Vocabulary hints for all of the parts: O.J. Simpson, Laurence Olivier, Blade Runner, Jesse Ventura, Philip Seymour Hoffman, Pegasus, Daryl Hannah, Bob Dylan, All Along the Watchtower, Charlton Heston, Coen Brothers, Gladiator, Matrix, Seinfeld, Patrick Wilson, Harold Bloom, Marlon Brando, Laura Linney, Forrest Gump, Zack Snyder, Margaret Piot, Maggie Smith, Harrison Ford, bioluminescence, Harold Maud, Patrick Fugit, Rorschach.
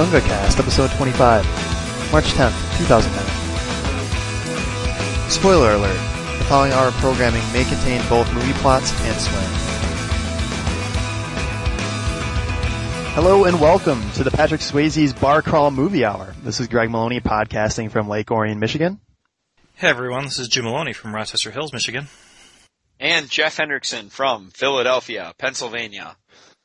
Gunga Cast, episode 25, March 10th, 2009. Spoiler alert, the following hour of programming may contain both movie plots and swearing. Hello and welcome to the Patrick Swayze's Bar Crawl Movie Hour. This is Greg Maloney podcasting from Lake Orion, Michigan. Hey everyone, this is Jim Maloney from Rochester Hills, Michigan. And Jeff Hendrickson from Philadelphia, Pennsylvania.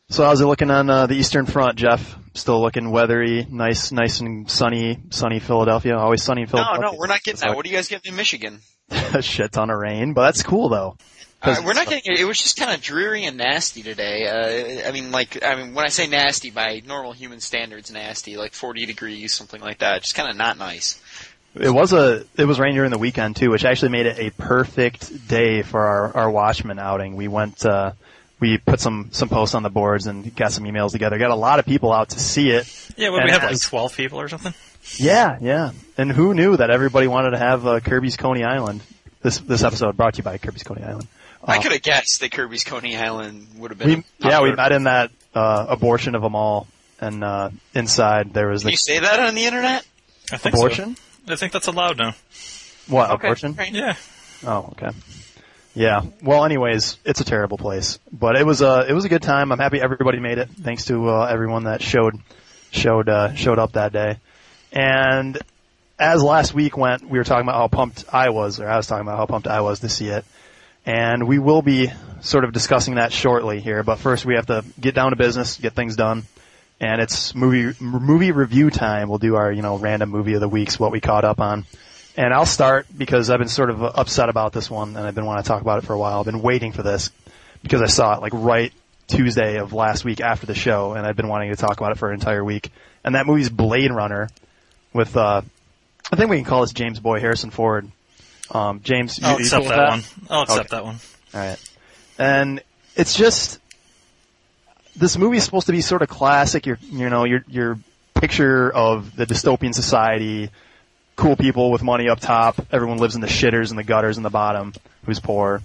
So how's it looking on the Eastern Front, Jeff? Still looking weathery, nice and sunny Philadelphia. Always sunny in Philadelphia. No, we're not getting that. What are you guys getting in Michigan? A shit ton of rain, but that's cool though. We're not getting it. It was just kind of dreary and nasty today. I mean, when I say nasty, by normal human standards, nasty, like 40 degrees, something like that. Just kind of not nice. It was rain during the weekend too, which actually made it a perfect day for our Watchmen outing. We went, we put some posts on the boards and got some emails together. Got a lot of people out to see it. Yeah, we have like 12 people or something. Yeah. And who knew that everybody wanted to have Kirby's Coney Island? This episode brought to you by Kirby's Coney Island. I could have guessed that Kirby's Coney Island would have been. We met in that abortion of them all, and inside there was. Can you say that on the internet? I think abortion. So. I think that's allowed now. What abortion? Right. Yeah. Oh, okay. Yeah. Well, anyways, it's a terrible place, but it was a good time. I'm happy everybody made it. Thanks to everyone that showed up that day, and. As last week went, we were talking about how pumped I was, or I was talking about how pumped I was to see it. And we will be sort of discussing that shortly here, but first we have to get down to business, get things done. And it's movie review time. We'll do our, random movie of the weeks, what we caught up on. And I'll start because I've been sort of upset about this one and I've been wanting to talk about it for a while. I've been waiting for this because I saw it like right Tuesday of last week after the show and I've been wanting to talk about it for an entire week. And that movie's Blade Runner with, I think we can call this James Boy, Harrison Ford. James, I'll accept that one. All right. And it's just, this movie is supposed to be sort of classic, your picture of the dystopian society, cool people with money up top, everyone lives in the shitters and the gutters and the bottom, who's poor.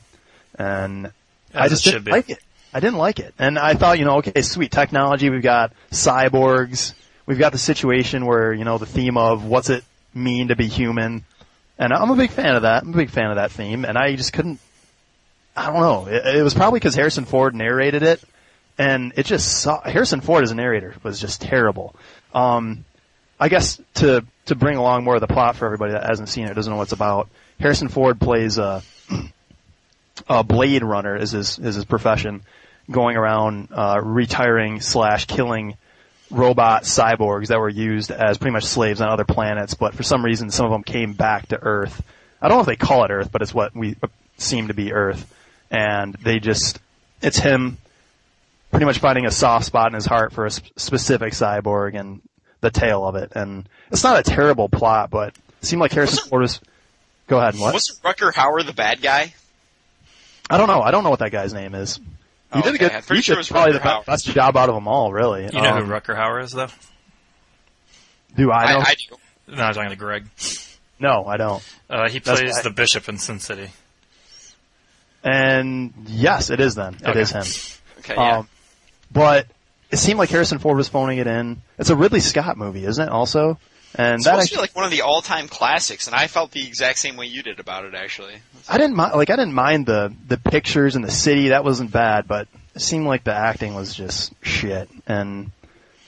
And I just didn't like it. I didn't like it. And I thought, okay, sweet technology, we've got cyborgs, we've got the situation where, the theme of what's it mean to be human, and I'm a big fan of that. I'm a big fan of that theme, and I just couldn't. I don't know. It was probably because Harrison Ford narrated it, and it just Harrison Ford as a narrator was just terrible. I guess to bring along more of the plot for everybody that hasn't seen it, doesn't know what it's about. Harrison Ford plays a Blade Runner is his profession, going around retiring / killing robot cyborgs that were used as pretty much slaves on other planets, but for some reason some of them came back to Earth. I don't know if they call it Earth, but it's what we seem to be Earth. And it's him pretty much finding a soft spot in his heart for a specific cyborg and the tale of it. And it's not a terrible plot, but it seemed like Harrison Ford was... Go ahead and what? Wasn't Rutger Hauer the bad guy? I don't know. I don't know what that guy's name is. You did a good. You did probably the best job out of them all, really. You know who Rutger Hauer is, though? Do I know? I do. No, I was talking to Greg. No, I don't. He plays the bishop in Sin City. And yes, it is then. Okay. It is him. Okay, yeah. But it seemed like Harrison Ford was phoning it in. It's a Ridley Scott movie, isn't it, also? And it's supposed to be like one of the all-time classics, and I felt the exact same way you did about it. Actually, I didn't mind the pictures and the city. That wasn't bad, but it seemed like the acting was just shit. And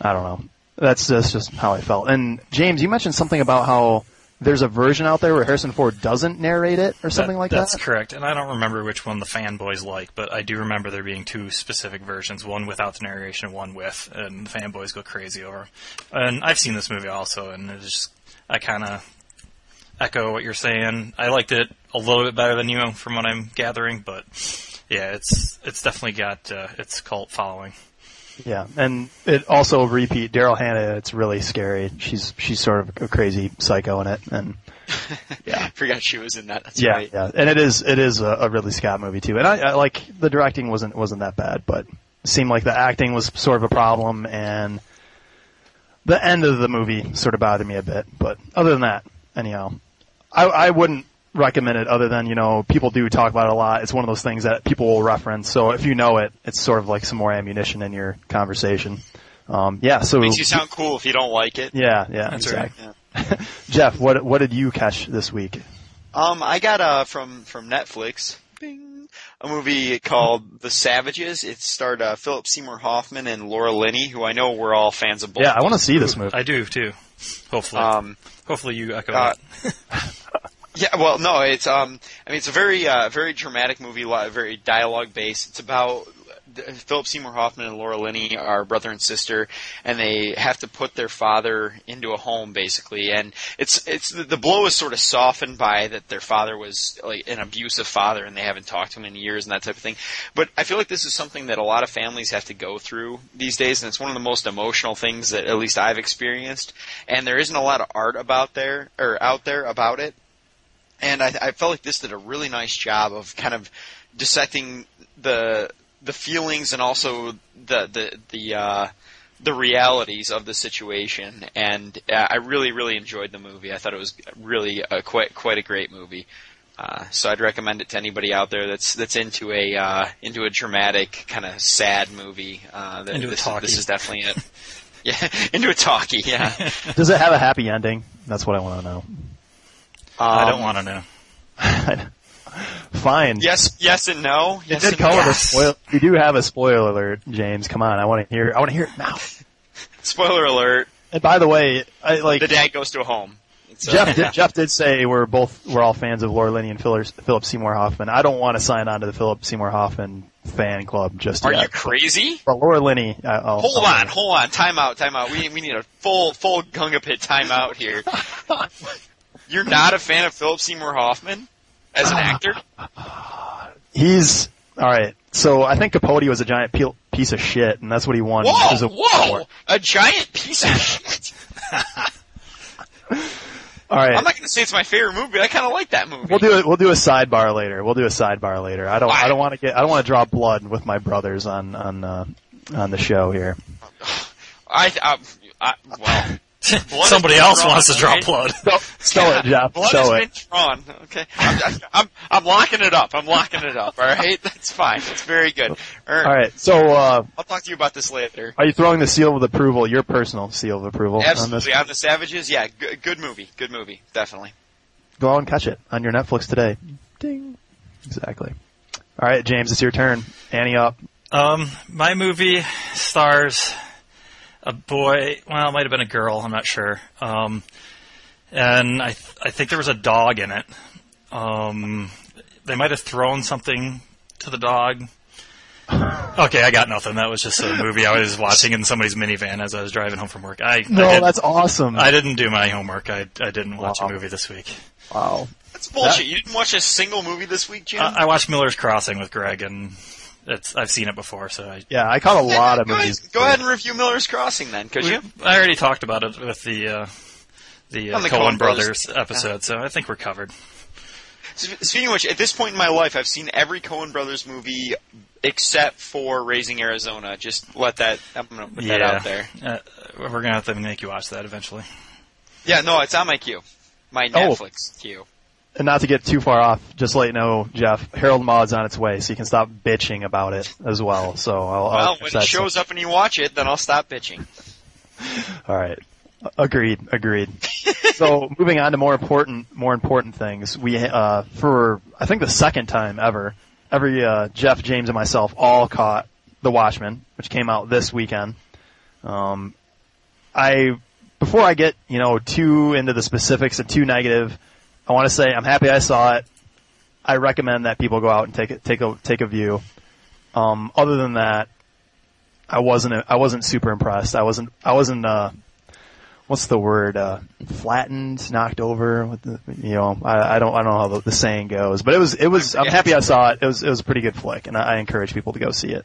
I don't know. That's just how I felt. And James, you mentioned something about how there's a version out there where Harrison Ford doesn't narrate it or something like that. That's correct. And I don't remember which one the fanboys like, but I do remember there being two specific versions, one without the narration, one with, and the fanboys go crazy over. And I've seen this movie also, and it's just, I kind of echo what you're saying. I liked it a little bit better than you from what I'm gathering, but yeah, it's definitely got its cult following. Yeah, and it also repeat Daryl Hannah. It's really scary. She's sort of a crazy psycho in it, and yeah, I forgot she was in that. That's yeah, right. Yeah, and it is a Ridley Scott movie too. And I like the directing wasn't that bad, but it seemed like the acting was sort of a problem, and the end of the movie sort of bothered me a bit. But other than that, anyhow, I wouldn't recommend it. Other than people do talk about it a lot. It's one of those things that people will reference. So if you know it, it's sort of like some more ammunition in your conversation. So makes you sound cool if you don't like it. Yeah, that's exactly. Right. Yeah. Jeff, what did you catch this week? I got from Netflix, bing, a movie called The Savages. It starred Philip Seymour Hoffman and Laura Linney, who I know we're all fans of both. Yeah, I want to see this movie. I do too. Hopefully, hopefully you echo that. Yeah, well, no, it's it's a very dramatic movie, very dialogue based. It's about Philip Seymour Hoffman and Laura Linney are brother and sister, and they have to put their father into a home, basically. And it's the blow is sort of softened by that their father was like an abusive father, and they haven't talked to him in years and that type of thing. But I feel like this is something that a lot of families have to go through these days, and it's one of the most emotional things that at least I've experienced. And there isn't a lot of art out there about it. And I felt like this did a really nice job of kind of dissecting the feelings and also the realities of the situation, and I really enjoyed the movie. I thought it was really quite a great movie. So I'd recommend it to anybody out there that's into a dramatic kind of sad movie. This is definitely it. Yeah, into a talkie. Yeah. Does it have a happy ending? That's what I want to know. I don't want to know. Fine. Yes, and no. Yes, did call it a spoiler. We do have a spoiler alert, James. Come on, I want to hear it now. Spoiler alert. And by the way, the dad goes to a home. Jeff did say we're all fans of Laura Linney and Philip Seymour Hoffman. I don't want to sign on to the Philip Seymour Hoffman fan club just yet. Are you crazy? But Laura Linney. Hold on. Time out. We need a full Gunga Pit timeout here. You're not a fan of Philip Seymour Hoffman as an actor? He's all right. So I think Capote was a giant piece of shit, and that's what he won. Whoa! A giant piece of shit. All right. I'm not going to say it's my favorite movie. I kind of like that movie. We'll do a sidebar later. I don't want to I don't want to draw blood with my brothers on the show here. Well. Somebody else wants to draw blood. Sell it, Jeff. Blood has been drawn. Okay, I'm locking it up. All right, that's fine. That's very good. All right. So I'll talk to you about this later. Are you throwing the seal of approval? Your personal seal of approval? Absolutely. On The Savages. Yeah, good movie, definitely. Go out and catch it on your Netflix today. Ding. Exactly. All right, James, it's your turn. Annie up. My movie stars a boy, well, it might have been a girl, I'm not sure. And I think there was a dog in it. They might have thrown something to the dog. Okay, I got nothing. That was just a movie I was watching in somebody's minivan as I was driving home from work. That's awesome. I didn't do my homework. I didn't watch a movie this week. Wow. That's bullshit. You didn't watch a single movie this week, Jim? I watched Miller's Crossing with Greg, and I've seen it before, so I caught a lot of movies. Go ahead and review Miller's Crossing, then, could you? I already talked about it with the Coen Brothers episode, So I think we're covered. Speaking of which, at this point in my life, I've seen every Coen Brothers movie except for Raising Arizona. Just I'm going to put that out there. We're going to have to make you watch that eventually. Yeah, no, it's on my queue. My Netflix queue. And not to get too far off, just let you know, Jeff, Harold Maud's on its way, so you can stop bitching about it as well. So I'll when it shows up and you watch it, then I'll stop bitching. All right. Agreed. So moving on to more important things. We for I think the second time ever, every Jeff, James, and myself all caught The Watchmen, which came out this weekend. Before I get, too into the specifics and too negative, I want to say I'm happy I saw it. I recommend that people go out and take a view. Other than that, I wasn't super impressed. I wasn't what's the word? Flattened, knocked over. I don't know how the saying goes, but it was. I'm happy I saw it. It was a pretty good flick, and I encourage people to go see it.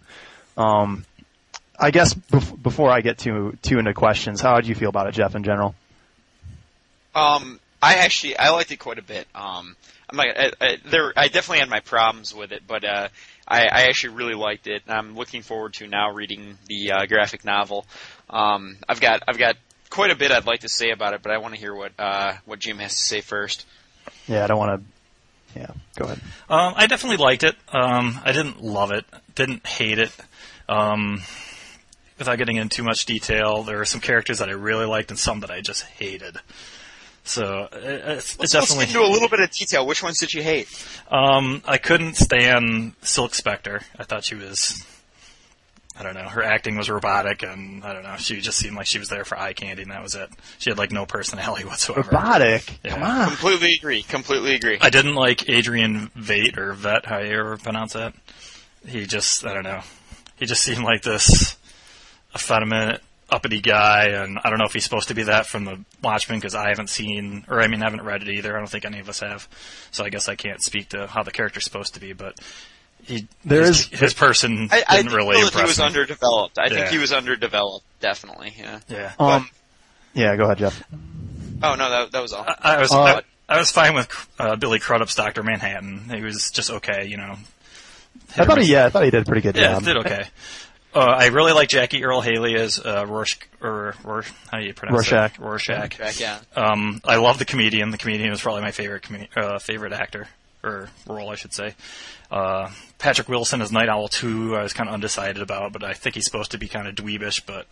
I guess before I get too into questions, how did you feel about it, Jeff, in general? I liked it quite a bit. I definitely had my problems with it, but I actually really liked it, and I'm looking forward to now reading the graphic novel. I've got quite a bit I'd like to say about it, but I want to hear what Jim has to say first. Yeah, I don't want to. Yeah, go ahead. I definitely liked it. I didn't love it, didn't hate it. without getting into too much detail, there were some characters that I really liked and some that I just hated. So it's definitely. Let's get into a little bit of detail. Which ones did you hate? I couldn't stand Silk Spectre. I thought she was, I don't know, her acting was robotic, and I don't know, she just seemed like she was there for eye candy, and that was it. She had like no personality whatsoever. Robotic? Yeah. Come on. Completely agree. Completely agree. I didn't like Adrian Veidt or Vett, how you ever pronounce that. He just, I don't know, he just seemed like this effeminate, uppity guy, and I don't know if he's supposed to be that from the Watchmen, because I haven't seen, or I mean, I haven't read it either. I don't think any of us have, so I guess I can't speak to how the character's supposed to be, but his person didn't really impress me. I think he was underdeveloped. I think he was underdeveloped, definitely. Yeah. Yeah. Go ahead, Jeff. Oh no, that was all. I was fine with Billy Crudup's Dr. Manhattan. He was just okay, you know. I thought he did a pretty good job. Yeah, did okay. I really like Jackie Earle Haley as how do you pronounce Rorschach. That? Rorschach. Rorschach, yeah. I love the comedian. The comedian was probably my favorite actor, or role, I should say. Patrick Wilson as Night Owl 2, I was kind of undecided about, but I think he's supposed to be kind of dweebish, but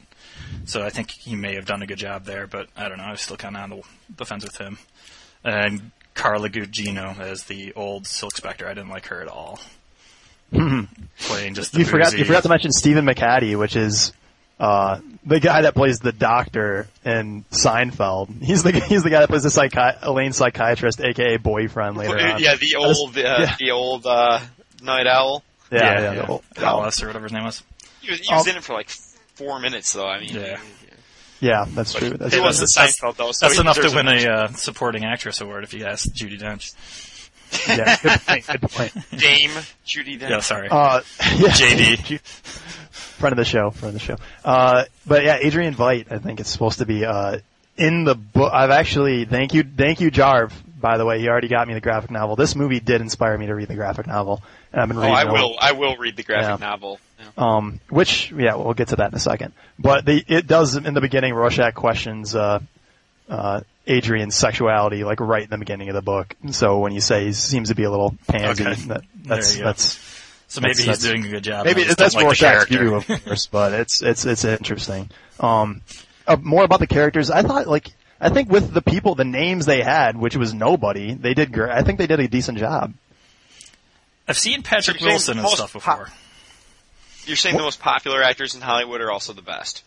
so I think he may have done a good job there, but I don't know. I was still kind of on the fence with him. And Carla Gugino as the old Silk Spectre. I didn't like her at all. You forgot to mention Stephen McHattie, which is the guy that plays the doctor in Seinfeld. He's the guy that plays the Elaine's psychiatrist, aka boyfriend later on. Yeah, the old night owl. Yeah. The Alice or whatever his name was. He was in it for like 4 minutes, though. I mean, yeah, that's true. It wasn't Seinfeld though. So that's enough to win a supporting actress award if you ask Judy Dench. Yeah, good point. Dame Judy Dench. Yeah, sorry. JD. Friend of the show. But yeah, Adrian Veidt, I think it's supposed to be in the book. I've actually, thank you, Jarv, by the way. He already got me the graphic novel. This movie did inspire me to read the graphic novel. And I've been reading I will read the graphic novel. Yeah. We'll get to that in a second. But it does, in the beginning, Rorschach questions Adrian's sexuality, like right in the beginning of the book. So when you say he seems to be a little pansy, maybe he's doing a good job. Maybe that's more Rorschach's view, of course, but it's interesting. More about the characters, I think with the people, the names they had, which was nobody, they did great. I think they did a decent job. I've seen Patrick Wilson and stuff before. You're saying the most popular actors in Hollywood are also the best.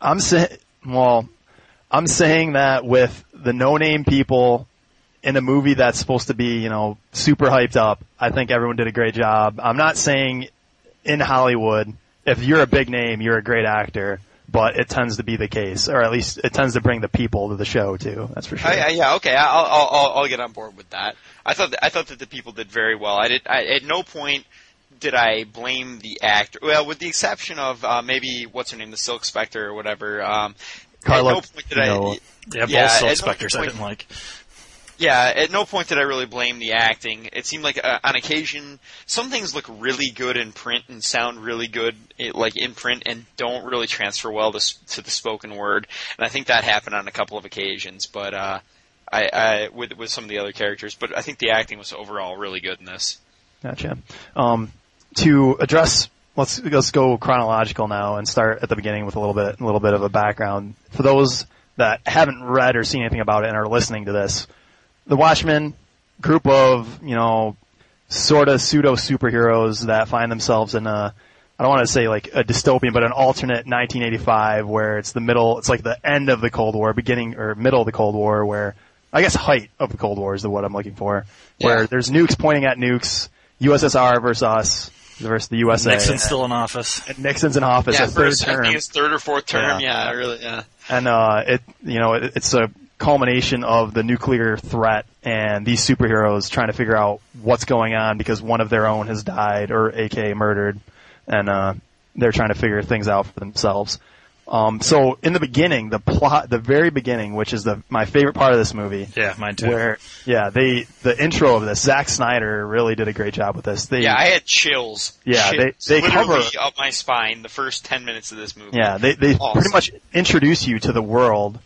I'm saying that with the no-name people in a movie that's supposed to be, you know, super hyped up, I think everyone did a great job. I'm not saying in Hollywood, if you're a big name, you're a great actor, but it tends to be the case, or at least it tends to bring the people to the show too. That's for sure. Okay. I'll get on board with that. I thought that the people did very well. At no point did I blame the actor. Well, with the exception of maybe what's her name, the Silk Spectre or whatever. Carla, both Spectres I didn't like. Yeah, at no point did I really blame the acting. It seemed like on occasion, some things look really good in print and sound really good in print and don't really transfer well to the spoken word. And I think that happened on a couple of occasions, but with some of the other characters. But I think the acting was overall really good in this. Gotcha. To address. Let's go chronological now and start at the beginning with a little bit of a background. For those that haven't read or seen anything about it and are listening to this, the Watchmen, group of, you know, sort of pseudo superheroes that find themselves in I don't want to say like a dystopian, but an alternate 1985 where it's like the end of the Cold War, beginning or middle of the Cold War, where I guess height of the Cold War is the what I'm looking for, where there's nukes pointing at nukes, USSR versus us. Versus the USA. Nixon's still in office. And Nixon's in office. Yeah, I think his third or fourth term. Yeah, really. Yeah. And it's a culmination of the nuclear threat and these superheroes trying to figure out what's going on because one of their own has died or AKA murdered, and they're trying to figure things out for themselves. So in the beginning, the plot, the very beginning, which is my favorite part of this movie. Yeah, mine too. The intro of this, Zack Snyder really did a great job with this. I had chills. Yeah, they cover up my spine the first 10 minutes of this movie. Yeah, they pretty much introduce you to the world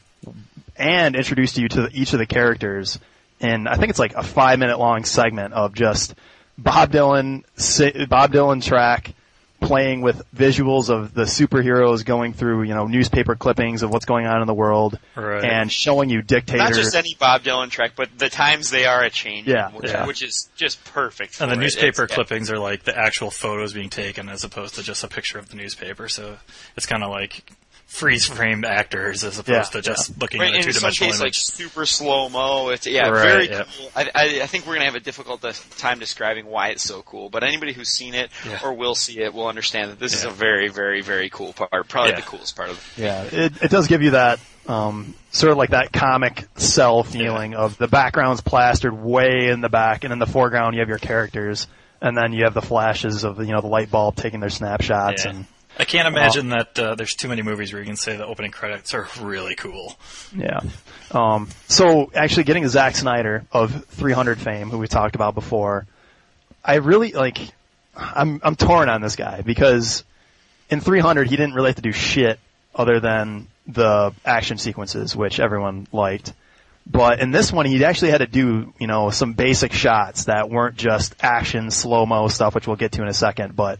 and introduce you to each of the characters, and I think it's like a 5-minute long segment of just Bob Dylan track. playing with visuals of the superheroes going through, you know, newspaper clippings of what's going on in the world, right, and showing you dictators. Not just any Bob Dylan track, but the times they are a-changing, which is just perfect. And the newspaper clippings are like the actual photos being taken as opposed to just a picture of the newspaper, so it's kind of like freeze-framed actors as opposed to just looking at a two-dimensional image. In some case, like super slow-mo. It's very cool. I think we're going to have a difficult time describing why it's so cool, but anybody who's seen it or will see it will understand that this is a very, very, very cool part, probably the coolest part of it. Yeah, it does give you that sort of like that comic cell feeling of the background's plastered way in the back, and in the foreground you have your characters, and then you have the flashes of, you know, the light bulb taking their snapshots and... I can't imagine that there's too many movies where you can say the opening credits are really cool. Yeah. So actually getting Zack Snyder of 300 fame, who we talked about before, I really, like, I'm torn on this guy because in 300 he didn't really have to do shit other than the action sequences, which everyone liked. But in this one he actually had to do, you know, some basic shots that weren't just action, slow-mo stuff, which we'll get to in a second, but...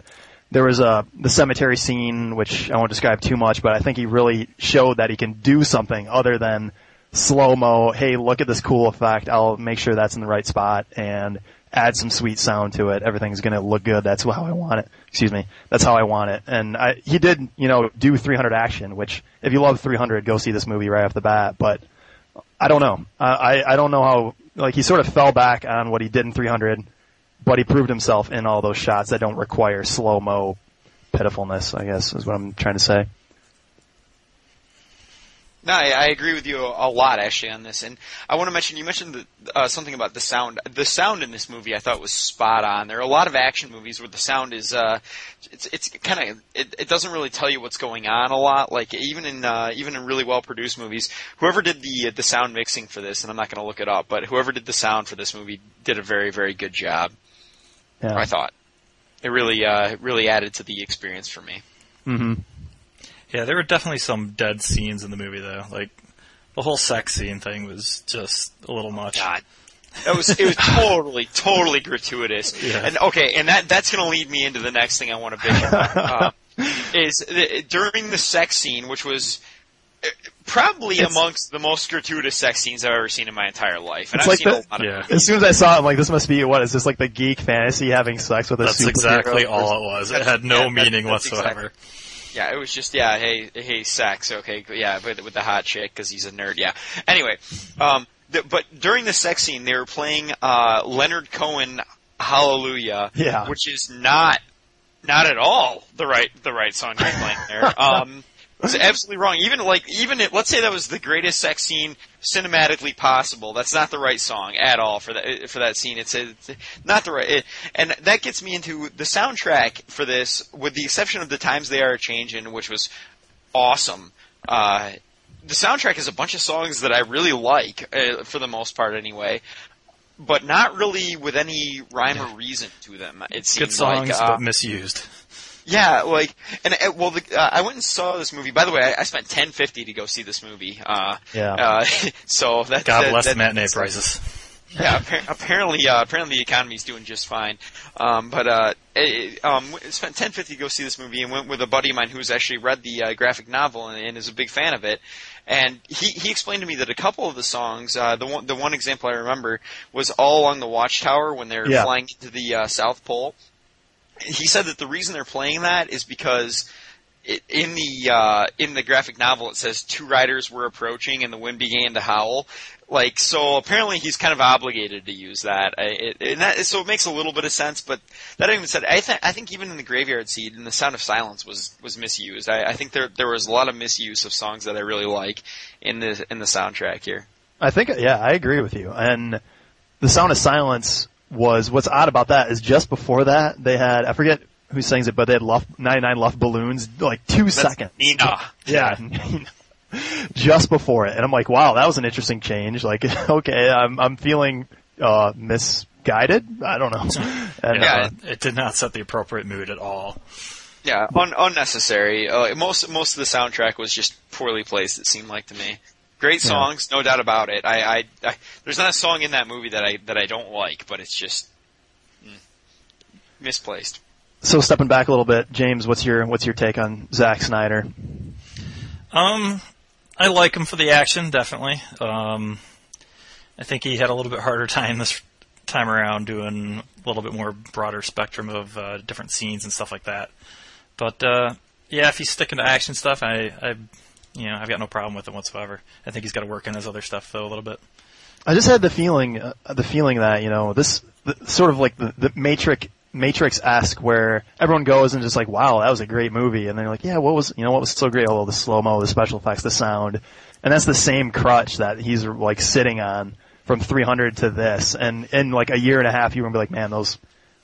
There was the cemetery scene, which I won't describe too much, but I think he really showed that he can do something other than slow-mo, hey, look at this cool effect, I'll make sure that's in the right spot, and add some sweet sound to it, everything's going to look good, that's how I want it. Excuse me, that's how I want it. And he did, you know, do 300 action, which, if you love 300, go see this movie right off the bat, but I don't know. I don't know how, like, he sort of fell back on what he did in 300, but he proved himself in all those shots that don't require slow-mo pitifulness, I guess, is what I'm trying to say. No, I agree with you a lot, actually, on this. And I want to mention, you mentioned something about the sound. The sound in this movie I thought was spot on. There are a lot of action movies where the sound is, it's kind of, it doesn't really tell you what's going on a lot. Like, even in really well-produced movies, whoever did the sound mixing for this, and I'm not going to look it up, but whoever did the sound for this movie did a very, very good job, I thought. It really added to the experience for me. Mm-hmm. Yeah, there were definitely some dead scenes in the movie, though. Like, the whole sex scene thing was just a little much. God. It was totally gratuitous. Yeah. And okay, and that's going to lead me into the next thing I want to bitch about. During the sex scene, which was probably amongst the most gratuitous sex scenes I've ever seen in my entire life. And I've seen a lot of them. As soon as I saw it, I'm like, this must be, what, is this like the geek fantasy having sex with a superhero? That's exactly all it was. It had no meaning whatsoever. Exactly. Yeah, it was just, hey, sex, okay, but with the hot chick, because he's a nerd, Anyway, but during the sex scene, they were playing Leonard Cohen, Hallelujah, which is not at all the right song you're playing there. It's absolutely wrong. Even let's say that was the greatest sex scene cinematically possible. That's not the right song at all for that scene. It's not the right. And that gets me into the soundtrack for this, with the exception of The Times They Are A-Changin', which was awesome. The soundtrack is a bunch of songs that I really like, for the most part anyway, but not really with any rhyme or reason to them. It seems good songs, like, but misused. Yeah, I went and saw this movie. By the way, I spent $10.50 to go see this movie. So that's God bless matinee prices. Yeah, apparently the economy's doing just fine. Spent $10.50 to go see this movie, and went with a buddy of mine who's actually read the graphic novel and is a big fan of it. And he explained to me that a couple of the songs, the one example I remember was All Along the Watchtower, when they're flying to the South Pole. He said that the reason they're playing that is because in the graphic novel it says 2 riders were approaching and the wind began to howl. Like, so apparently he's kind of obligated to use that. So it makes a little bit of sense, but that even said, I think even in the Graveyard Seed and the Sound of Silence was misused. I think there was a lot of misuse of songs that I really like in the soundtrack here. I think, I agree with you. And the Sound of Silence, what's odd about that is just before that they had, I forget who sings it, but they had 99 Luft Balloons, like 2 seconds. Nina. Just before it. And I'm like, wow, that was an interesting change. Like, okay, I'm feeling, misguided? I don't know. And, it did not set the appropriate mood at all. Yeah, unnecessary. Most of the soundtrack was just poorly placed, it seemed like to me. Great songs, no doubt about it. There's not a song in that movie that I don't like, but it's just misplaced. So stepping back a little bit, James, what's your take on Zack Snyder? I like him for the action, definitely. I think he had a little bit harder time this time around doing a little bit more broader spectrum of different scenes and stuff like that. But yeah, if he's sticking to action stuff, I've got no problem with it whatsoever. I think he's got to work on his other stuff though a little bit. I just had the feeling that sort of like the Matrix-esque where everyone goes and just like, wow, that was a great movie, and they're like, yeah, what was so great? Oh, the slow mo, the special effects, the sound, and that's the same crutch that he's like sitting on from 300 to this, and in like a year and a half, you're gonna be like, man, those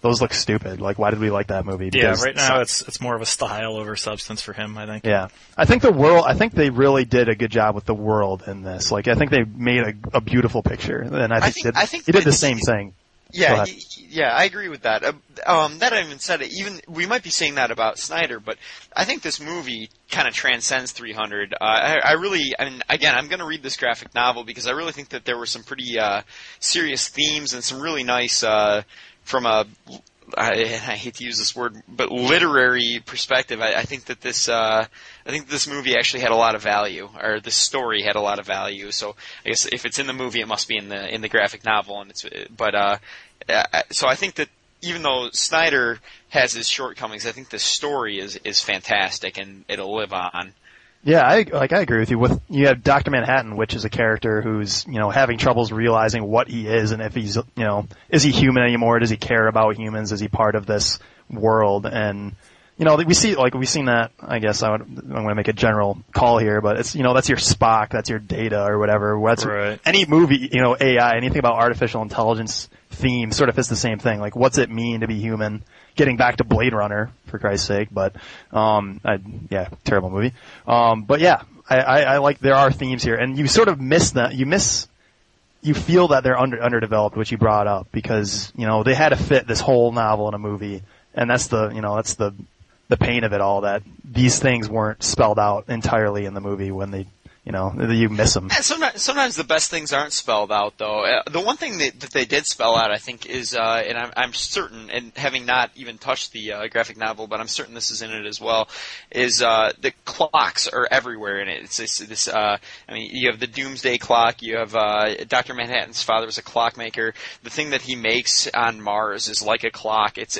look stupid. Like, why did we like that movie? Because yeah, right now it's more of a style over substance for him, I think. Yeah. I think they really did a good job with the world in this. Like, I think they made a beautiful picture, and I think they did the same thing. Yeah, I agree with that. That I even said it. Even we might be saying that about Snyder, but I think this movie kind of transcends 300. I'm going to read this graphic novel because I really think that there were some pretty serious themes and some really nice I hate to use this word, but literary perspective. I think that this this movie actually had a lot of value, or this story had a lot of value. So I guess if it's in the movie, it must be in the graphic novel. And so I think that even though Snyder has his shortcomings, I think the story is fantastic and it'll live on. Yeah, I agree with you. You have Dr. Manhattan, which is a character who's having troubles realizing what he is and if he's is he human anymore? Does he care about humans? Is he part of this world? And we've seen that. I guess I'm going to make a general call here, but it's that's your Spock, that's your Data or whatever. Any movie AI, anything about artificial intelligence theme sort of is the same thing. Like, what's it mean to be human? Getting back to Blade Runner, for Christ's sake, but terrible movie. But yeah, I like there are themes here, and you sort of miss that. You feel that they're underdeveloped, which you brought up, because they had to fit this whole novel in a movie, and that's the pain of it all, that these things weren't spelled out entirely in the movie when they. You miss them. And sometimes the best things aren't spelled out, though. The one thing that they did spell out, I think, is, and I'm certain, and having not even touched the graphic novel, but I'm certain this is in it as well, is the clocks are everywhere in it. You have the Doomsday Clock, you have Dr. Manhattan's father was a clockmaker. The thing that he makes on Mars is like a clock. It's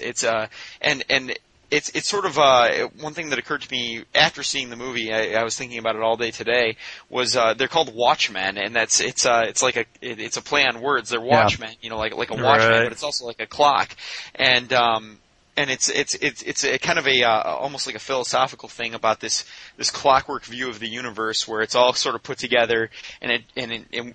sort of one thing that occurred to me after seeing the movie. I was thinking about it all day today. Was they're called Watchmen, and it's a play on words. They're Watchmen, like a watchman, right. But it's also like a clock, and it's a kind of a almost like a philosophical thing about this clockwork view of the universe, where it's all sort of put together and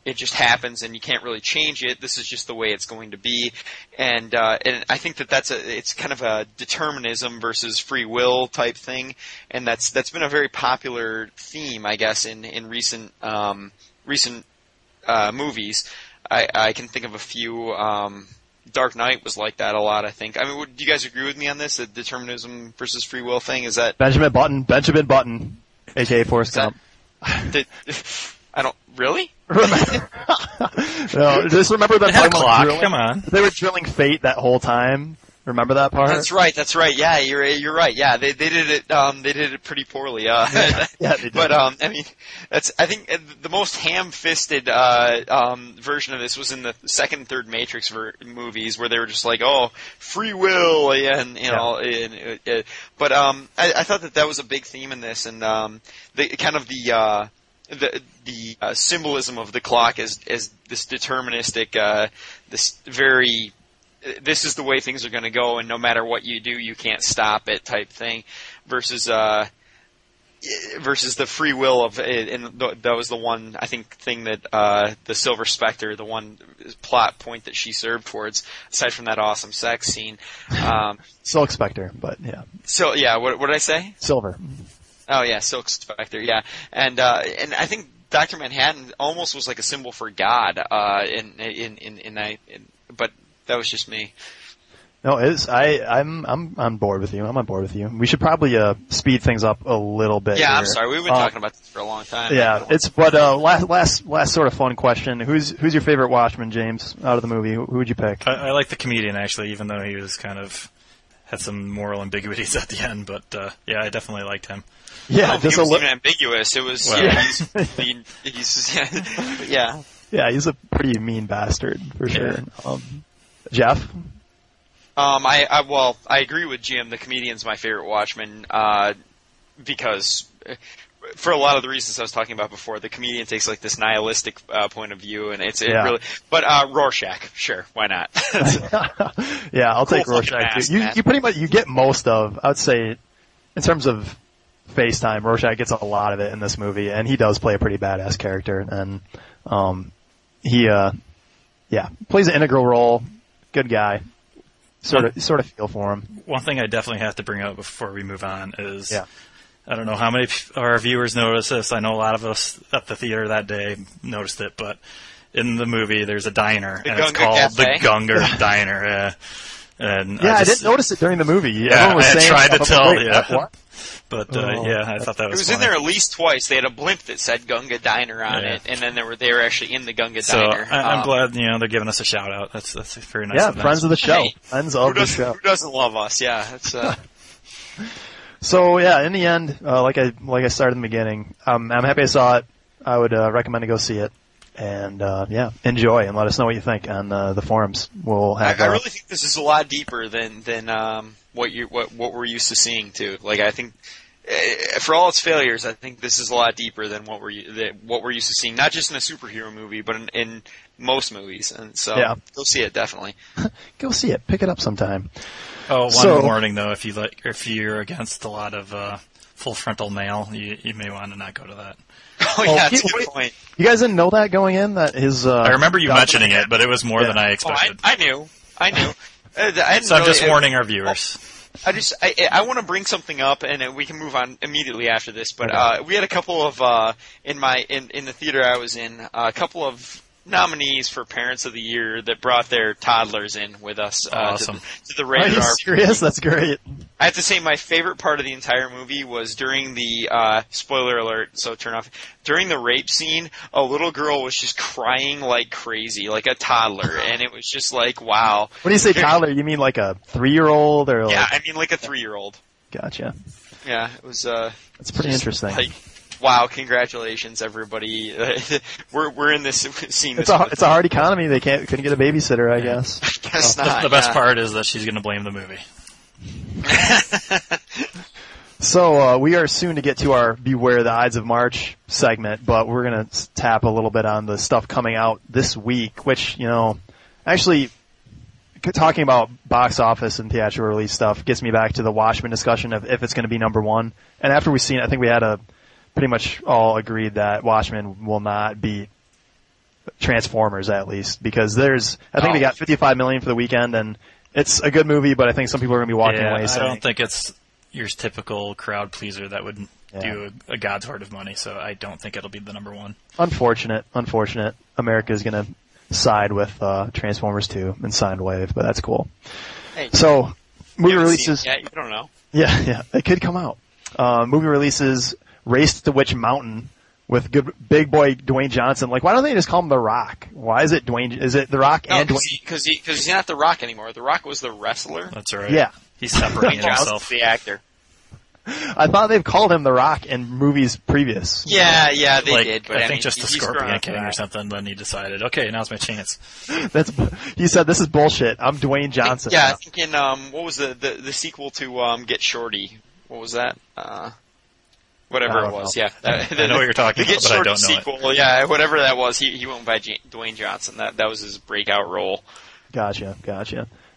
it just happens, and you can't really change it. This is just the way it's going to be, and I think that it's kind of a determinism versus free will type thing, and that's been a very popular theme, I guess, in recent movies. I can think of a few. Dark Knight was like that a lot, I think. I mean, do you guys agree with me on this? The determinism versus free will thing? Is that Benjamin Button, aka Forrest Gump? I don't really. No, just remember that part. Come on, they were drilling fate that whole time. Remember that part? That's right. Yeah, you're right. Yeah, they did it. They did it pretty poorly. Yeah, they did. But I think the most ham-fisted version of this was in the second and third Matrix movies, where they were just like, oh, free will, and But I thought that was a big theme in this, and the symbolism of the clock as this deterministic, this is the way things are going to go, and no matter what you do, you can't stop it type thing, versus the free will of it. And that was the one, I think, thing that the Silver Spectre, the one plot point that she served towards, aside from that awesome sex scene. Silk Spectre, but yeah. So yeah, what did I say? Silver. Oh yeah, Silk Spectre. Yeah, and I think Dr. Manhattan almost was like a symbol for God. But that was just me. No, it is. I'm on board with you. I'm on board with you. We should probably speed things up a little bit. Yeah, here. I'm sorry. We've been talking about this for a long time. Yeah, last sort of fun question. Who's your favorite Watchman, James, out of the movie? Who would you pick? I like the comedian, actually, even though he was kind of had some moral ambiguities at the end, but yeah, I definitely liked him. Yeah, well, just it wasn't even ambiguous. It was Yeah, he's a pretty mean bastard for sure. Jeff. I agree with Jim. The comedian's my favorite Watchman because, for a lot of the reasons I was talking about before, the comedian takes like this nihilistic point of view, and it really. But Rorschach, sure, why not? Yeah, I'll take Rorschach too. You pretty much get most of. I would say, in terms of face time, Rorschach gets a lot of it in this movie, and he does play a pretty badass character, and he plays an integral role. Good guy. Sort of feel for him. One thing I definitely have to bring up before we move on is. Yeah. I don't know how many of our viewers noticed this. I know a lot of us at the theater that day noticed it, but in the movie, there's a diner, and it's called the Gunger Diner. Yeah, and I didn't notice it during the movie. Yeah, I thought that was. It was funny. In there at least twice. They had a blimp that said Gunga Diner on it, and then they were actually in the Gunga Diner. So I'm glad they're giving us a shout out. That's very nice. Yeah, friends of the show. Hey, friends of the show. Who doesn't love us? Yeah, it's. So yeah, in the end, like I started in the beginning, I'm happy I saw it. I would recommend to go see it, and enjoy and let us know what you think on the forums. We'll have. I really think this is a lot deeper than what we're used to seeing too. Like I think, for all its failures, I think this is a lot deeper than what we're used to seeing. Not just in a superhero movie, but in most movies. And so go see it definitely. Go see it. Pick it up sometime. Oh, warning though, if you're against a lot of full frontal male, you may want to not go to that. Oh yeah, that's a good point. You guys didn't know that going in? That his. I remember you mentioning it, but it was more than I expected. Oh, I knew. I'm just warning our viewers. I want to bring something up, and we can move on immediately after this. But we had a couple of in the theater I was in, a couple of nominees for Parents of the Year that brought their toddlers in with us to the rated R. Are you serious? That's great. I have to say my favorite part of the entire movie was during the spoiler alert, so turn off. During the rape scene, a little girl was just crying like crazy, like a toddler, and it was just like, wow. When you say toddler, you mean like a 3-year-old or like... Yeah, I mean like a 3-year-old. Gotcha. Yeah, it was that's pretty interesting. Like, wow, congratulations everybody. We're in this scene. It's a hard economy. They couldn't get a babysitter, I guess. I guess not. The best part is that she's going to blame the movie. So, we are soon to get to our Beware the Ides of March segment, but we're going to tap a little bit on the stuff coming out this week, which, actually talking about box office and theatrical release stuff gets me back to the Watchmen discussion of if it's going to be number one. And after we've seen it, I think we had pretty much all agreed that Watchmen will not beat Transformers, at least, because they got $55 million for the weekend, and it's a good movie, but I think some people are going to be walking away. I don't think it's your typical crowd pleaser that would do a god's worth of money, so I don't think it'll be the number one. Unfortunate. America is going to side with Transformers 2 and Soundwave, but that's cool. Hey, so, movie releases... Yeah, you don't know. Yeah, it could come out. Movie releases... Race to Witch Mountain with good big boy Dwayne Johnson. Like, why don't they just call him The Rock? Why is it Dwayne? Is it The Rock and Dwayne? Because he's not The Rock anymore. The Rock was the wrestler. That's right. Yeah, he's separating himself. The actor. I thought they've called him The Rock in movies previous. Yeah, they did. But I think just the Scorpion King or something. Then he decided, okay, now's my chance. He said, this is bullshit. I'm Dwayne Johnson. I think in what was the sequel to Get Shorty? What was that? Whatever it was, I know what you're talking about, but I don't know sequel, it. Yeah, whatever that was, he went by Dwayne Johnson. That was his breakout role. Gotcha.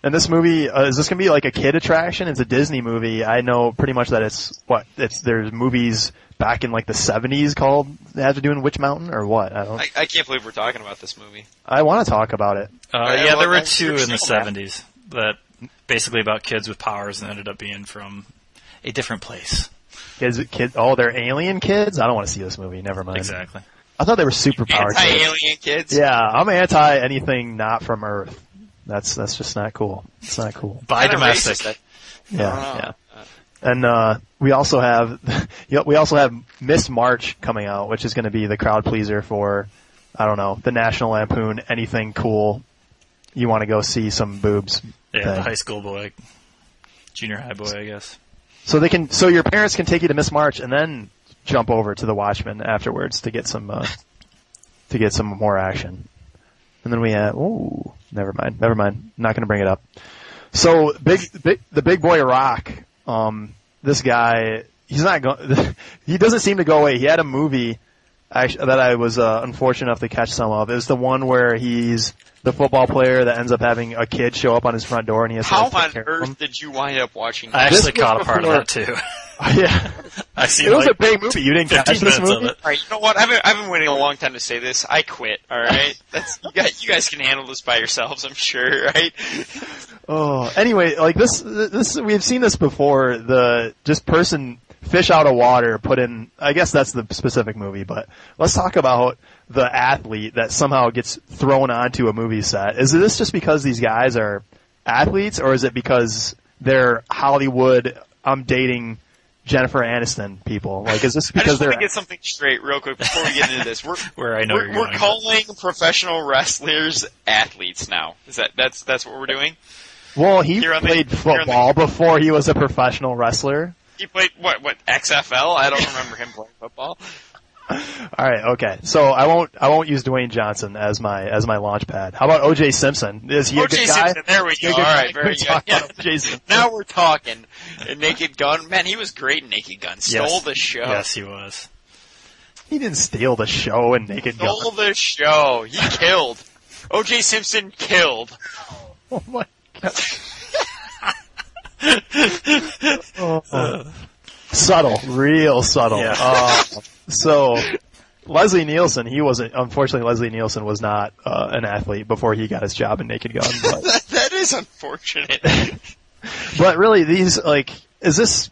And this movie, is this going to be like a kid attraction? It's a Disney movie. I know pretty much that there's movies back in like the 70s called that have to do in Witch Mountain or what? I can't believe we're talking about this movie. I want to talk about it. There were two in the 70s that basically about kids with powers and ended up being from a different place. Kids, they're alien kids? I don't want to see this movie. Never mind. Exactly. I thought they were superpowered. Anti-alien kids? Yeah, I'm anti anything not from Earth. That's just not cool. It's not cool. Buy domestic. Yeah. And we also have Miss March coming out, which is going to be the crowd pleaser for, I don't know, the National Lampoon. Anything cool? You want to go see some boobs? Yeah, the high school boy. Junior high boy, I guess. So your parents can take you to Miss March and then jump over to the Watchmen afterwards to get some more action. And then we had never mind. Not going to bring it up. So the big boy Rock. This guy, he doesn't seem to go away. He had a movie that I was unfortunate enough to catch some of. It was the one where he's the football player that ends up having a kid show up on his front door, and he has to take care of him. How on earth did you wind up watching that? I actually caught a part of that too. Yeah, I see. It was a big movie. You didn't catch this movie? All right, you know what? I've been waiting a long time to say this. I quit. All right, you guys can handle this by yourselves. I'm sure, right? Oh, anyway, like this we've seen this before. The just person fish out of water put in. I guess that's the specific movie, but let's talk about the athlete that somehow gets thrown onto a movie set. Is this just because these guys are athletes, or is it because they're Hollywood? I'm dating Jennifer Aniston people. Like, is this because I just want to get something straight real quick before we get into this. We're calling professional wrestlers athletes now. Is that's what we're doing? Well, he played football before he was a professional wrestler. He played what XFL? I don't remember him playing football. All right, okay. So I won't use Dwayne Johnson as my launch pad. How about O.J. Simpson? Is he a good guy? Simpson, there we go. All right, very good. Yeah. Now we're talking. Naked Gun. Man, he was great in Naked Gun. Stole the show. Yes, he was. He didn't steal the show in Naked Gun. Stole the show. He killed. O.J. Simpson killed. Oh, my God. Subtle. Real subtle. Yeah. So, Leslie Nielsen, Leslie Nielsen was not an athlete before he got his job in Naked Gun. But that is unfortunate. But really, is this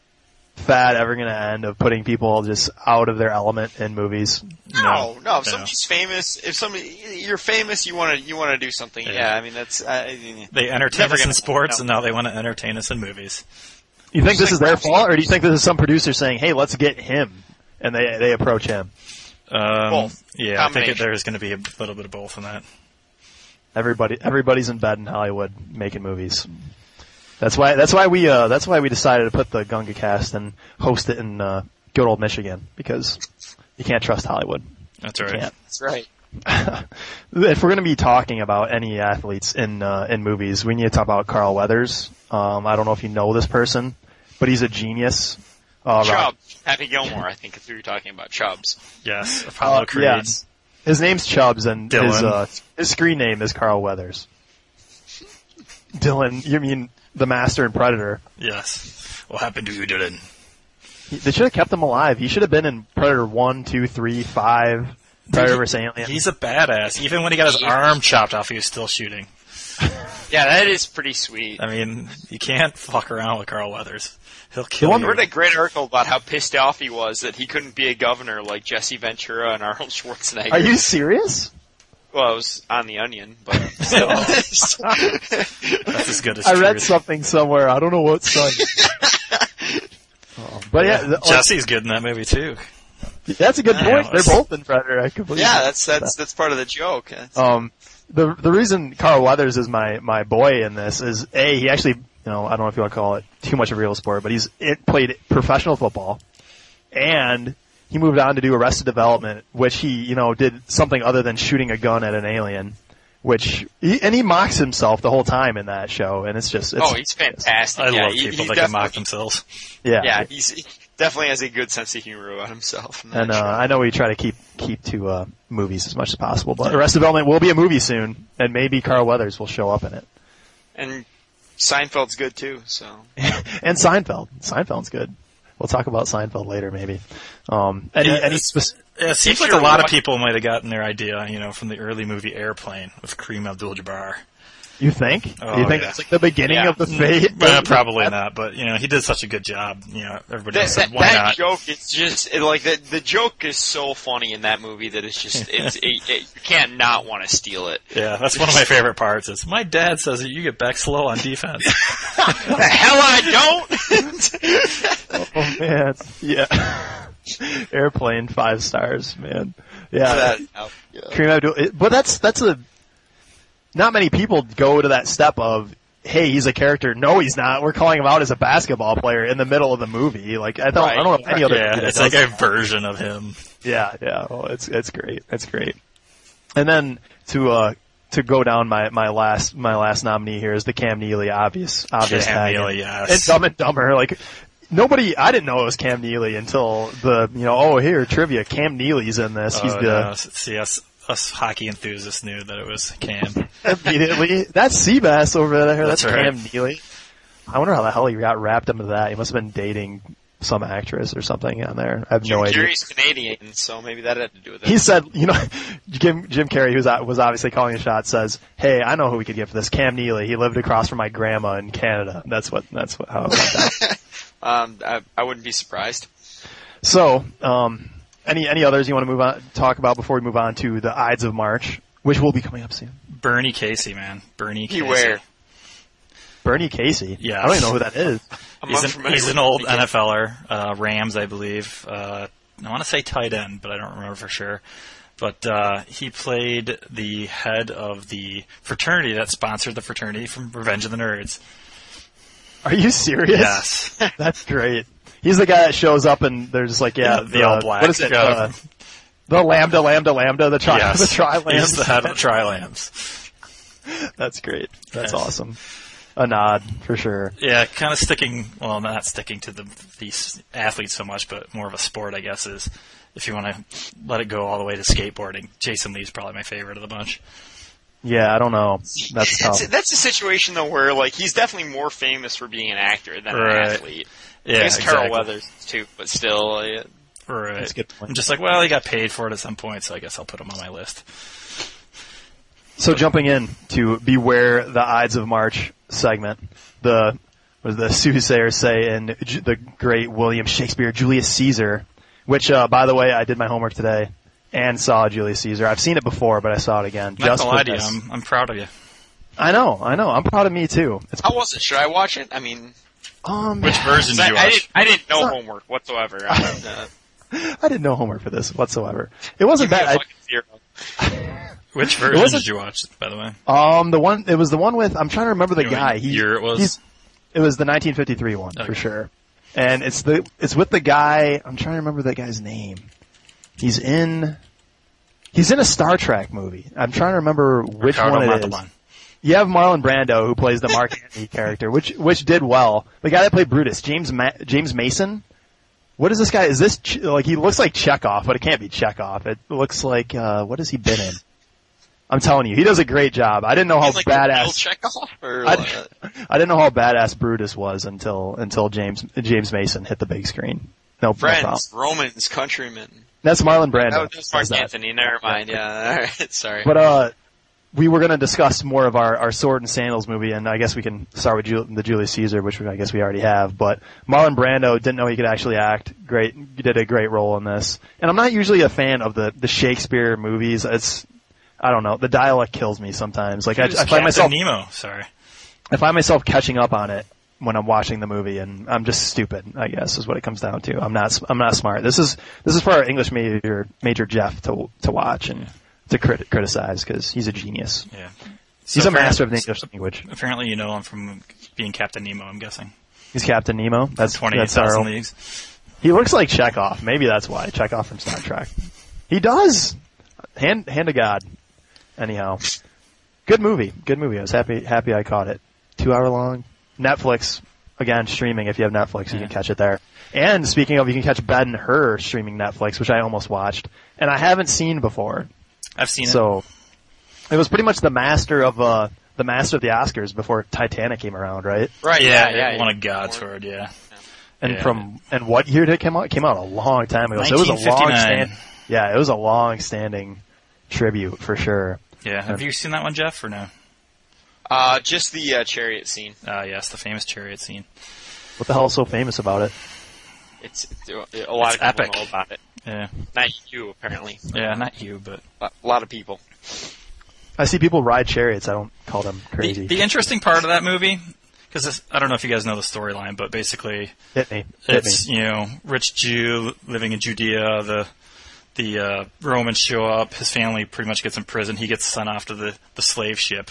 fad ever going to end of putting people just out of their element in movies? No. If somebody's famous, you're famous, you want to do something. Yeah. I mean, that's... they entertain us in sports, and now they want to entertain us in movies. You think this is their fault, or do you think this is some producer saying, hey, let's get him? And they approach him. Both. Yeah, I think there's going to be a little bit of both in that. Everybody's in bed in Hollywood making movies. That's why we decided to put the Gunga Cast and host it in good old Michigan, because you can't trust Hollywood. That's right. That's right. If we're going to be talking about any athletes in movies, we need to talk about Carl Weathers. I don't know if you know this person, but he's a genius. Chubb. Happy Gilmore, I think, is who you're talking about. Chubbs. Yes. Apollo Creed. Yes. His name's Chubbs, and Dylan. His screen name is Carl Weathers. Dylan, you mean the master and predator. Yes. What happened to you, Dylan? They should have kept him alive. He should have been in Predator 1, 2, 3, 5, Predator vs. Alien. He's a badass. Even when he got his arm chopped off, he was still shooting. Yeah, that is pretty sweet. I mean, you can't fuck around with Carl Weathers. He'll kill you. I read a great article about how pissed off he was that he couldn't be a governor like Jesse Ventura and Arnold Schwarzenegger. Are you serious? Well, it was on The Onion, but still. That's as good as I read truth. Something somewhere. I don't know what site. But yeah, Jesse's good in that movie too. That's a good point. They're both in Predator. I completely that's part of the joke. The reason Carl Weathers is my boy in this is he actually, I don't know if you want to call it too much of a real sport, but he played professional football, and he moved on to do Arrested Development, which he, did something other than shooting a gun at an alien, and he mocks himself the whole time in that show, and it's just... he's fantastic. I love people that can mock themselves. Yeah. Yeah, he definitely has a good sense of humor about himself. And I know we try to keep to movies as much as possible, but Arrested Development will be a movie soon, and maybe Carl Weathers will show up in it. And Seinfeld's good too, so. And Seinfeld. Seinfeld's good. We'll talk about Seinfeld later, maybe. It seems like a lot of people might have gotten their idea, from the early movie Airplane with Kareem Abdul-Jabbar. You think? Oh, you think that's like the beginning of the fate? Probably not, but he did such a good job. Everybody else said, why not? That joke is just the joke is so funny in that movie that it's just you can't not want to steal it. Yeah, that's one of my favorite parts. Is my dad says that you get back slow on defense. The hell I don't. Oh man, yeah. Airplane 5 stars, man. Yeah, Kareem Abdul. But that's not many people go to that step of, hey, he's a character. No, he's not. We're calling him out as a basketball player in the middle of the movie. Like, I don't know if any other movie that it's does like a version of him. Yeah. Well, it's great. It's great. And then to go down my last neely here is the Cam Neely obvious tag. Cam Neely, yes. It's Dumb and Dumber. Like, I didn't know it was Cam Neely until trivia, Cam Neely's in this. He's us hockey enthusiasts knew that it was Cam. Immediately. That's Seabass over there. That's right. Cam Neely. I wonder how the hell he got wrapped into that. He must have been dating some actress or something on there. I have no idea. Jerry's Canadian, so maybe that had to do with it. He said, Jim Carrey, who was obviously calling a shot, says, hey, I know who we could get for this. Cam Neely. He lived across from my grandma in Canada. How about that? I wouldn't be surprised. So, any others you want to talk about before we move on to the Ides of March, which will be coming up soon? Bernie Casey, man. Bernie Casey. Beware. Bernie Casey? Yeah. I don't even know who that is. He's an old NFLer, Rams, I believe. I want to say tight end, but I don't remember for sure. But he played the head of the fraternity that sponsored the fraternity from Revenge of the Nerds. Are you serious? Yes. That's great. He's the guy that shows up and they're just like, the all black. What is it? The lambda, the tri-lambs. He's the head of tri-lambs. That's great. That's awesome. A nod, for sure. Yeah, kind of not sticking to these athletes so much, but more of a sport, I guess, is if you want to let it go all the way to skateboarding. Jason Lee's probably my favorite of the bunch. Yeah, I don't know. That's a situation, though, where he's definitely more famous for being an actor than an athlete. Yeah, Carol Weathers, too, but still. Yeah. Right. That's a good point. I'm just like, well, he got paid for it at some point, so I guess I'll put him on my list. So jumping in to Beware the Ides of March segment, the soothsayers say in the great William Shakespeare, Julius Caesar, which, by the way, I did my homework today and saw Julius Caesar. I've seen it before, but I saw it again. Not gonna lie to you. I'm proud of you. I know. I'm proud of me, too. How was it? Should I watch it? I mean... Which version did you watch? I didn't know homework whatsoever. I didn't know homework for this whatsoever. It wasn't bad. Which version did you watch, by the way? I'm trying to remember the guy. Year it was? It was the 1953 one, okay. For sure. And it's with the guy, I'm trying to remember that guy's name. He's in a Star Trek movie. I'm trying to remember which Ricardo one it Montalban. Is. You have Marlon Brando, who plays the Mark Antony character, which did well. The guy that played Brutus, James Mason. What is this guy? Is this he looks like Chekhov, but it can't be Chekhov. It looks like what has he been in? I'm telling you, he does a great job. I didn't know how badass Chekhov. I didn't know how badass Brutus was until James Mason hit the big screen. No, friends, no Romans, countrymen. That's Marlon Brando. Oh, that's Mark Antony. Never mind. Yeah, all right. Sorry. But we were going to discuss more of our Sword and Sandals movie, and I guess we can start with the Julius Caesar, which I guess we already have. But Marlon Brando, didn't know he could actually act. Great, did a great role in this. And I'm not usually a fan of the Shakespeare movies. I don't know, the dialect kills me sometimes. Like I find myself Nemo. Sorry, I find myself catching up on it when I'm watching the movie, and I'm just stupid, I guess, is what it comes down to. I'm not smart. This is for our English major Jeff to watch and. To criticize, because he's a genius. Yeah, so he's a master of the English language. Apparently, I'm from being Captain Nemo. I'm guessing he's Captain Nemo. That's 28,000 leagues. He looks like Chekhov. Maybe that's why Chekhov from Star Trek. He does. Hand to God. Anyhow, good movie. I was happy I caught it. 2 hour long. Netflix again streaming. If you have Netflix, you can catch it there. And speaking of, you can catch Ben-Hur streaming Netflix, which I almost watched and I haven't seen before. I've seen it. So it was pretty much the master of the Oscars before Titanic came around, right? Right. Yeah. Won a God's Award. Yeah. And what year did it come out? It came out a long time ago. So it was a long-standing tribute for sure. Yeah. Have you seen that one, Jeff, or no? Just the chariot scene. Yes, the famous chariot scene. What the hell is so famous about it? It's a lot of people know about it. Yeah. Not you, apparently. Yeah, not you, but... A lot of people. I see people ride chariots. I don't call them crazy. The interesting part of that movie, because I don't know if you guys know the storyline, but basically... Hit me. It's, rich Jew living in Judea, the... the Romans show up. His family pretty much gets in prison. He gets sent off to the slave ship,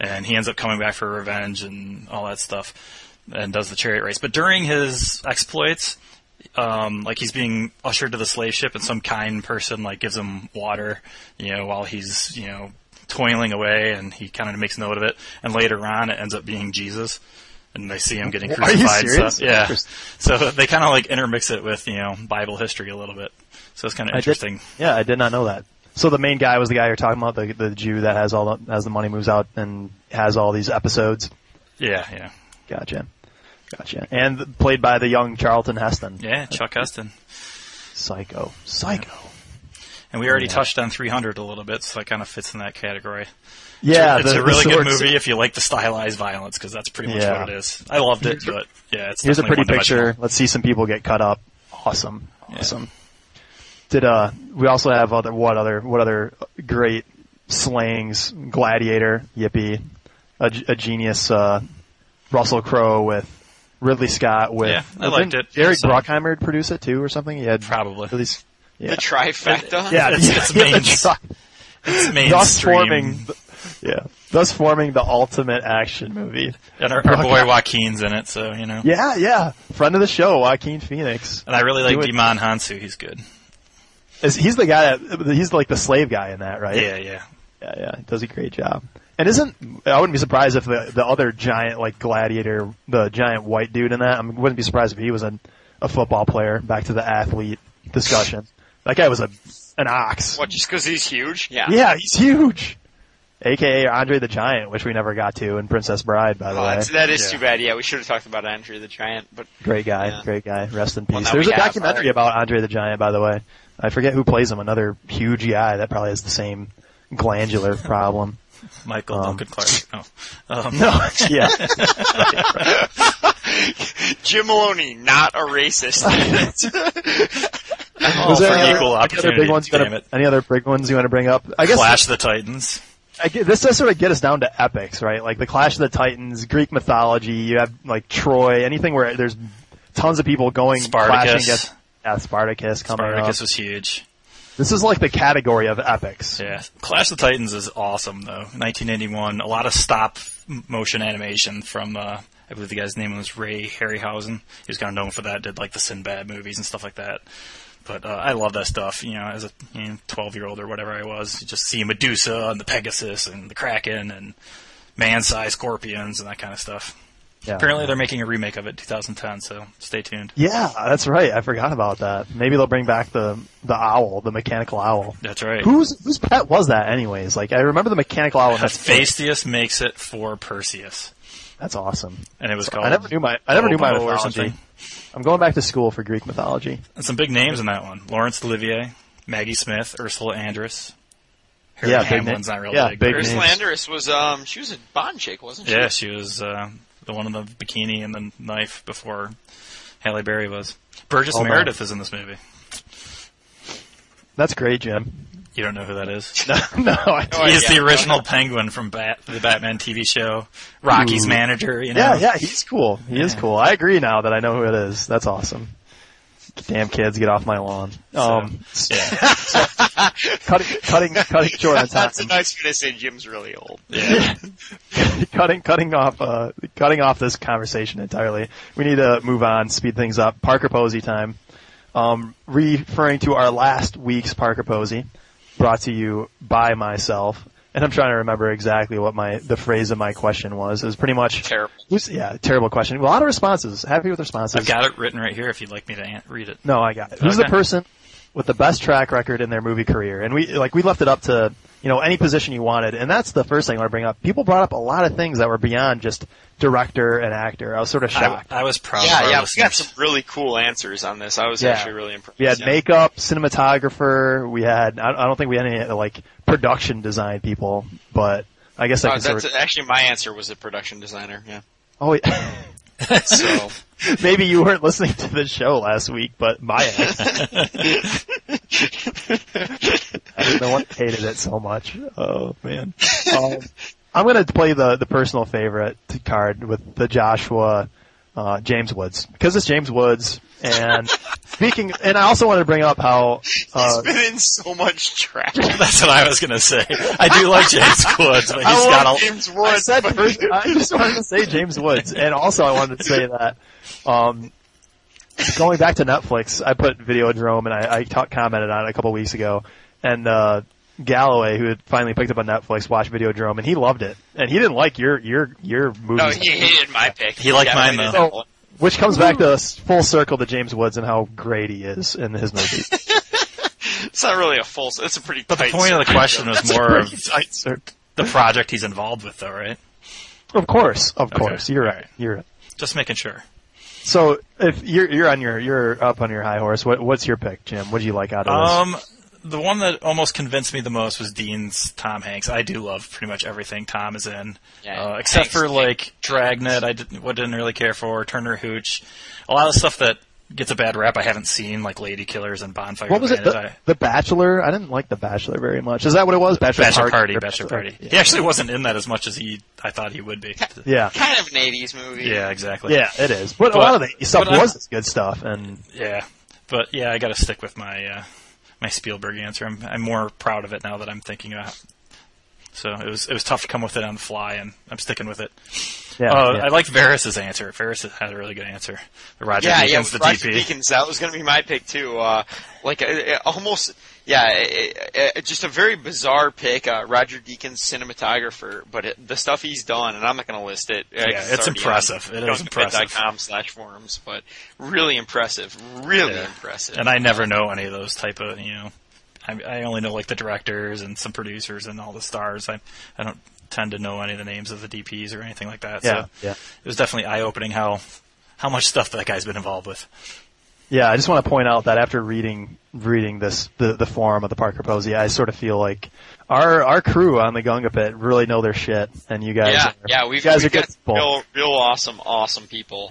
and he ends up coming back for revenge and all that stuff, and does the chariot race. But during his exploits, like he's being ushered to the slave ship, and some kind person like gives him water, you know, while he's, you know, toiling away, and he kind of makes note of it. And later on, it ends up being Jesus. And they see him getting crucified. Are you serious? So, yeah. So they kind of like intermix it with, you know, Bible history a little bit. So it's kind of interesting. I did not know that. So the main guy was the guy you're talking about, the Jew that has the money moves out and has all these episodes. Yeah. Gotcha. And played by the young Charlton Heston. Yeah, Chuck Heston. Psycho. Yeah. And we already touched on 300 a little bit, so that kind of fits in that category. Yeah, it's a really good movie if you like the stylized violence, because that's pretty much what it is. I loved it, but it's here's a pretty picture. Let's see some people get cut up. Awesome. Did we also have other great slangs? Gladiator, yippee! A genius. Russell Crowe with Ridley Scott with. Yeah, I liked it. Eric Brockheimer would produce it too, or something. Probably. The trifecta? Yeah, it's mainstream. Thus forming the ultimate action movie. And our boy Joaquin's in it, so, you know. Yeah. Friend of the show, Joaquin Phoenix. And I really like Demon Hansu, he's good. He's the guy he's like the slave guy in that, right? Yeah. He does a great job. And I wouldn't be surprised if the other giant, like Gladiator, the giant white dude in that, I wouldn't be surprised if he was a football player, back to the athlete discussion. That guy was an ox. What, just because he's huge? Yeah, he's huge. AKA Andre the Giant, which we never got to in Princess Bride, by the way. That is too bad. Yeah, we should have talked about Andre the Giant. But Great guy. Rest in peace. Well, there's a documentary about Andre the Giant, by the way. I forget who plays him. Another huge guy that probably has the same glandular problem. Michael Duncan Clark. No. Yeah. Jim Maloney, not a racist. Was there any other big ones you want to bring up? I guess Clash of the Titans. This does sort of get us down to epics, right? Like the Clash of the Titans, Greek mythology. You have like Troy, anything where there's tons of people going. Spartacus. Spartacus coming up. Spartacus was huge. This is like the category of epics. Yeah. Clash of the Titans is awesome, though. 1981, a lot of stop motion animation from... I believe the guy's name was Ray Harryhausen. He was kind of known for that, did like the Sinbad movies and stuff like that. But I love that stuff, you know, as a 12-year-old or whatever I was. You just see Medusa and the Pegasus and the Kraken and man-sized scorpions and that kind of stuff. Yeah. Apparently they're making a remake of it in 2010, so stay tuned. Yeah, that's right. I forgot about that. Maybe they'll bring back the owl, the mechanical owl. That's right. Whose pet was that anyways? Like, I remember the mechanical owl. Hephaestus makes it for Perseus. That's awesome. And it was called... I never knew my mythology. I'm going back to school for Greek mythology. And some big names in that one. Laurence Olivier, Maggie Smith, Ursula Andress. Hamlin's not real big. Ursula Andress was... she was a Bond chick, wasn't she? Yeah, she was the one in the bikini and the knife before Halle Berry was. Burgess Meredith is in this movie. That's great, Jim. You don't know who that is? No. He's the original Penguin from the Batman TV show. Rocky's manager, you know? Yeah, he's cool. He is cool. I agree now that I know who it is. That's awesome. Damn kids, get off my lawn. Cutting short on time. That's a nice way to say Jim's really old. Yeah. Cutting off this conversation entirely. We need to move on, speed things up. Parker Posey time. Referring to our last week's Parker Posey. Brought to you by myself, and I'm trying to remember exactly what the phrase of my question was. It was pretty much terrible. Terrible question. A lot of responses. Happy with responses. I've got it written right here if you'd like me to read it. No, I got it. Okay. Who's the person with the best track record in their movie career? And we left it up to any position you wanted, and that's the first thing I want to bring up. People brought up a lot of things that were beyond just director and actor. I was sort of shocked. I was proud. Yeah. We got some really cool answers on this. I was actually really impressed. We had makeup, cinematographer. We had. I don't think we had any like production design people, but I guess actually my answer was a production designer. Yeah. Oh, yeah. So maybe you weren't listening to the show last week, but my ex. No one hated it so much. Oh man. I'm going to play the personal favorite card with the Joshua James Woods. Because it's James Woods, And speaking, and I also wanted to bring up how he's been in so much trash. That's what I was gonna say. I do like James Woods, but James Woods. I just wanted to say James Woods, and also I wanted to say that going back to Netflix, I put Videodrome, and I commented on it a couple weeks ago, and Galloway, who had finally picked up on Netflix, watched Videodrome, and he loved it, and he didn't like your movie. No, he hated my pick. He liked mine though. So, which comes back to full circle to James Woods and how great he is in his movies. It's not really a full circle. It's a pretty tight. But the point of the question was more of the project he's involved with, though, right? Of course. You're right. Just making sure. So if you're up on your high horse, what's your pick, Jim? What do you like out of this? The one that almost convinced me the most was Dean's Tom Hanks. I do love pretty much everything Tom is in, except for like Dragnet. I didn't really care for Turner Hooch. A lot of stuff that gets a bad rap I haven't seen, like Lady Killers and Bonfire. What was it? The Bachelor. I didn't like The Bachelor very much. Is that what it was? Bachelor Party. Yeah. He actually wasn't in that as much as I thought he would be. Yeah. Kind of an 80s movie. Yeah, exactly. Yeah, it is. But a lot of the stuff was this good stuff, and yeah. But yeah, I got to stick with my. My Spielberg answer. I'm more proud of it now that I'm thinking about it. So it was tough to come with it on the fly, and I'm sticking with it. Yeah, I liked Varys' answer. Varys had a really good answer. Roger Deakins, that was going to be my pick, too. Just a very bizarre pick. Roger Deakins, cinematographer, but the stuff he's done, and I'm not going to list it. It's impressive. It is impressive. .com/forums, but really impressive. Really impressive. And I never know any of those type of, I only know like the directors and some producers and all the stars. I don't tend to know any of the names of the DPs or anything like that. So it was definitely eye-opening how much stuff that guy's been involved with. Yeah, I just want to point out that after reading this the forum of the Parker Posey, I sort of feel like our crew on the Gunga Pit really know their shit, and you guys are good people. Real awesome people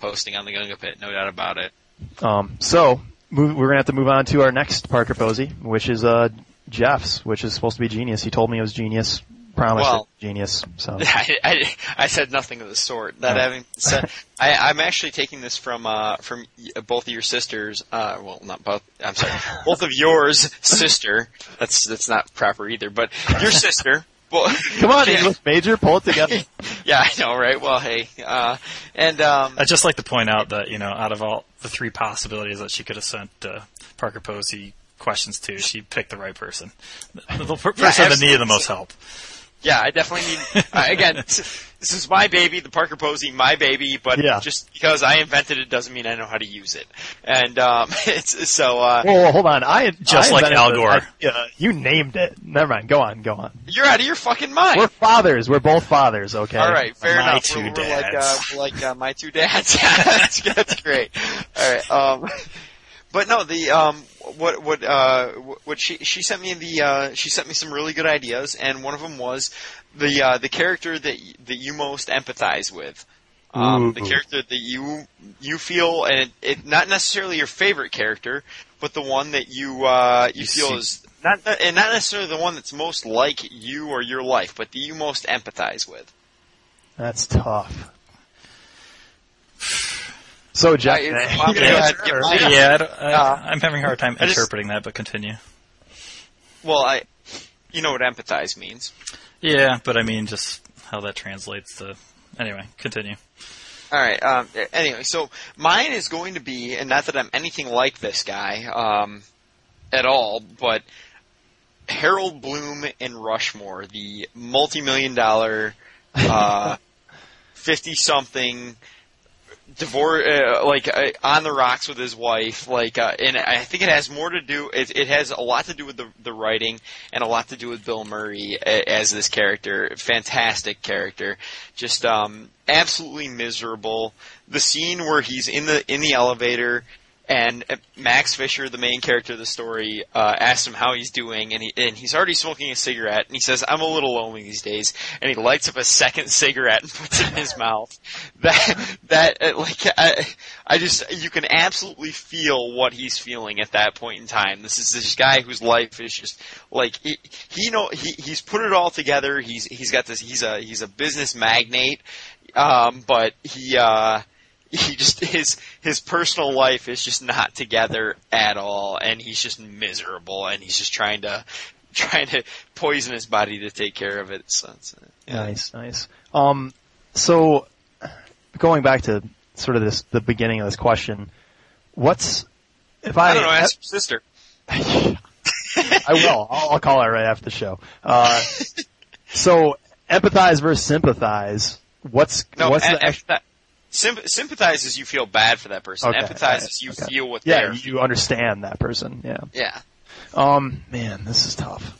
posting on the Gunga Pit, no doubt about it. We're going to have to move on to our next Parker Posey, which is Jeff's, which is supposed to be genius. He told me it was genius. Promised it was genius. So I said nothing of the sort. Having said, I'm actually taking this from both of your sisters. Well, not both. I'm sorry, both of yours sister. That's not proper either. But your sister. Well, come on, English major, pull it together. Yeah, I know, right? Well, hey, I'd just like to point out that out of all the three possibilities that she could have sent Parker Posey questions to, she picked the right person. The person that needed the most help. Yeah, I definitely need. Again, this is my baby, the Parker Posey, my baby. But just because I invented it doesn't mean I know how to use it. And it's so. Well, hold on. I like Al Gore. You named it. Never mind. Go on. You're out of your fucking mind. We're fathers. We're both fathers. Okay. All right. Fair enough. We're like my two dads. That's great. All right. But no, the what she sent me she sent me some really good ideas, and one of them was the character that you most empathize with, the character that you feel, and it not necessarily your favorite character, but the one that you feel is not necessarily the one that's most like you or your life, but that you most empathize with. That's tough. So, Jack, I'm having a hard time interpreting that, but continue. Well, you know what empathize means. Yeah, but I mean just how that translates to... Anyway, continue. All right. Anyway, so mine is going to be, and not that I'm anything like this guy at all, but Harold Bloom in Rushmore, the multi-million-dollar 50-something... divorce, on the rocks with his wife, and I think it has more to do. It has a lot to do with the writing, and a lot to do with Bill Murray as this character. Fantastic character, just absolutely miserable. The scene where he's in the elevator, and Max Fisher, the main character of the story, asks him how he's doing, and he's already smoking a cigarette, and he says, "I'm a little lonely these days," and he lights up a second cigarette and puts it in his mouth. You can absolutely feel what he's feeling at that point in time. This is this guy whose life is just he's put it all together. He's got this. He's a business magnate, but he. he just his personal life is just not together at all, and he's just miserable, and he's just trying to poison his body to take care of it. So, yeah. Nice. So going back to sort of the beginning of this question, what's if I don't know, ask your sister. I will. I'll call her right after the show. So empathize versus sympathize. Sympathize is you feel bad for that person. Okay. Empathize is you feel what they're feeling. You understand that person. Yeah. Yeah. Man, this is tough.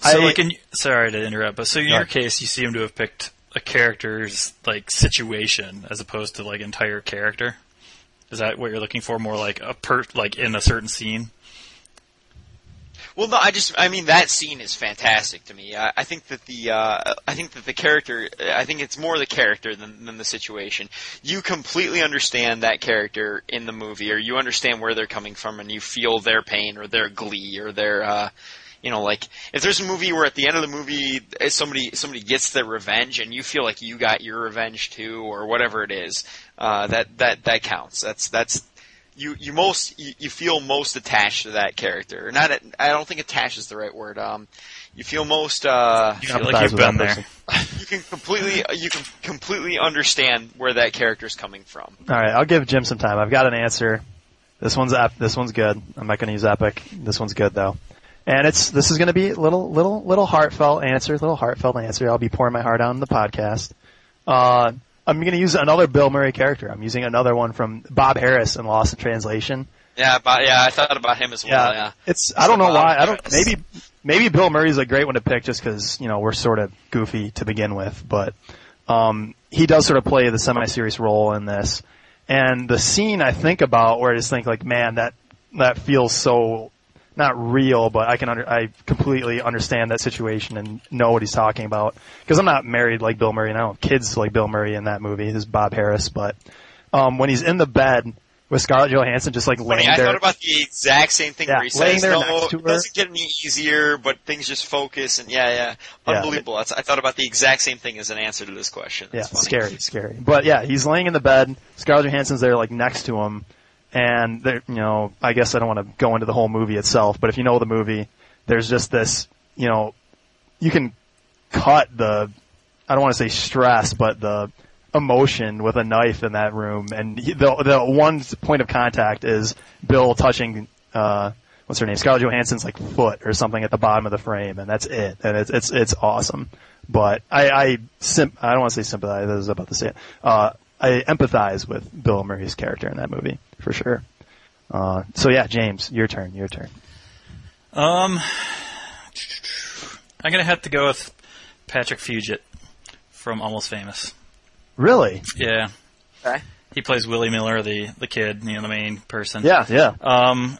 Sorry to interrupt, but so in your case, you seem to have picked a character's like situation as opposed to like entire character. Is that what you're looking for? More like like in a certain scene? Well, no, I mean that scene is fantastic to me. I think that the character, I think it's more the character than the situation. You completely understand that character in the movie, or you understand where they're coming from, and you feel their pain or their glee or their, like if there's a movie where at the end of the movie somebody gets their revenge and you feel like you got your revenge too, or whatever it is, that counts. That's. You feel most attached to that character. Not, I don't think attached is the right word. You feel most. You feel like you've been there. You can completely understand where that character is coming from. All right, I'll give Jim some time. I've got an answer. This one's good. I'm not going to use epic. This one's good though, and this is going to be a little heartfelt answer. Little heartfelt answer. I'll be pouring my heart out on the podcast. I'm going to use another Bill Murray character. I'm using another one from Bob Harris in Lost in Translation. Yeah, I thought about him as well. Yeah. I don't know why. Maybe Bill Murray's a great one to pick just because we're sort of goofy to begin with, but he does sort of play the semi-serious role in this. And the scene I think about where I just think like, man, that feels so not real, but I completely understand that situation and know what he's talking about. Because I'm not married like Bill Murray, and I don't have kids like Bill Murray in that movie. This is Bob Harris, but when he's in the bed with Scarlett Johansson, just like laying there. I thought about the exact same thing where he says, "No, it doesn't get any easier, but things just focus." And unbelievable. Yeah. I thought about the exact same thing as an answer to this question. That's funny. Scary. But yeah, he's laying in the bed. Scarlett Johansson's there, like next to him. And I guess I don't want to go into the whole movie itself, but if you know the movie, there's just this, you can cut the, I don't want to say stress, but the emotion with a knife in that room. And the one point of contact is Bill touching, what's her name? Scarlett Johansson's like foot or something at the bottom of the frame, and that's it. And it's awesome. But I don't want to say sympathize. I was about to say it. I empathize with Bill Murray's character in that movie, for sure. So yeah, James, your turn. I'm going to have to go with Patrick Fugit from Almost Famous. Really? Yeah. Okay. He plays Willie Miller, the kid, the main person. Yeah.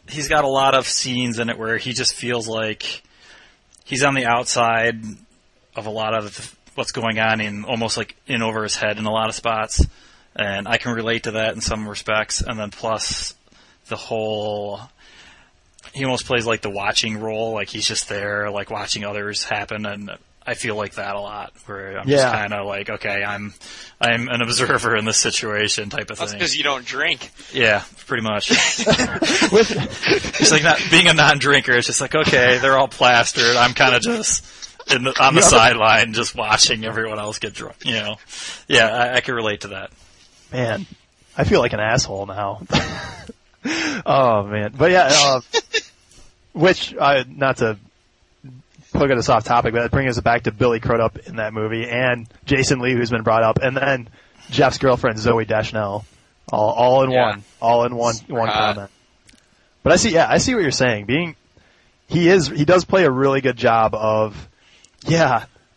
He's got a lot of scenes in it where he just feels like he's on the outside of a lot of what's going on, in almost like in over his head in a lot of spots. And I can relate to that in some respects. And then plus the whole, he almost plays like the watching role. Like he's just there, like watching others happen. And I feel like that a lot where I'm just kind of like, okay, I'm an observer in this situation type of thing. That's because you don't drink. Yeah, pretty much. It's like not being a non-drinker. It's just like, okay, they're all plastered. I'm kind of just on the sideline, just watching everyone else get drunk. Yeah, I can relate to that. Man, I feel like an asshole now. Oh man, but yeah, not to plug at us off topic, but that brings us back to Billy Crudup in that movie and Jason Lee, who's been brought up, and then Jeff's girlfriend Zooey Deschanel, all in one comment. But I see what you're saying. He does play a really good job of,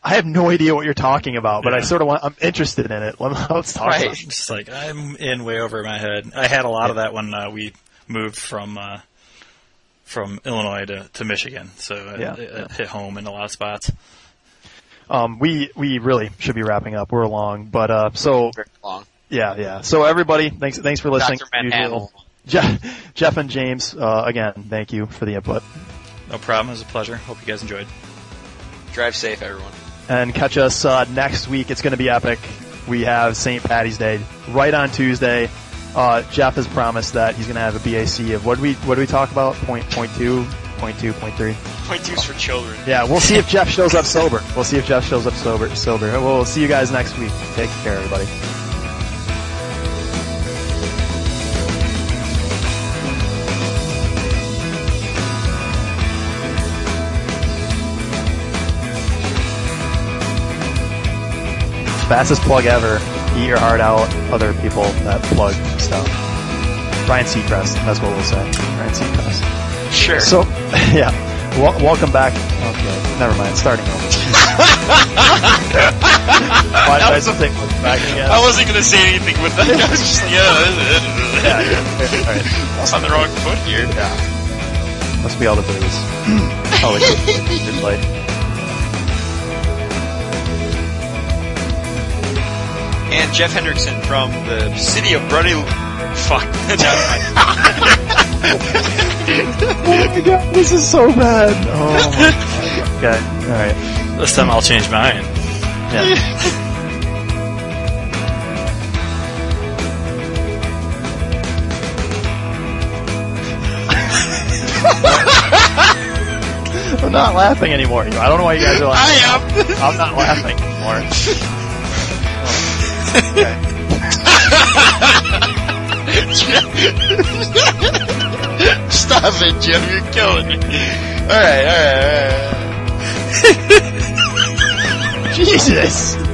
I have no idea what you're talking about, but I sort of I'm interested in it. Let's talk about it. Just like, I'm in way over my head. I had a lot of that when we moved from Illinois to Michigan, so it hit home in a lot of spots. We really should be wrapping up. We're long, but very long. Yeah. So everybody, thanks for listening. Dr. Manhattan. Jeff and James, again, thank you for the input. No problem. It was a pleasure. Hope you guys enjoyed. Drive safe, everyone. And catch us next week. It's going to be epic. we have St. Patty's Day right on Tuesday. Jeff has promised that he's going to have a BAC of what do we talk about? Point two, point three. Point two's for children. Yeah, we'll see if Jeff shows up sober. Sober. We'll see you guys next week. Take care, everybody. Fastest plug ever. Eat your heart out. Other people that plug stuff. Ryan Seacrest. That's what we'll say. Ryan Seacrest. Sure. So, yeah. Welcome back. Okay. Never mind. Starting over. I wasn't going to say anything with that. I was just like, yeah. All right. I was on the wrong foot here. Yeah. Must be all the booze. All the good light. And Jeff Hendrickson from the city of Brody... Fuck. Oh my god, this is so bad. Oh my god. Okay, alright. This time I'll change mine. Yeah. I'm not laughing anymore. I don't know why you guys are laughing. I am. I'm not laughing anymore. Okay. Stop it, Jim. You're killing me. All right. Jesus.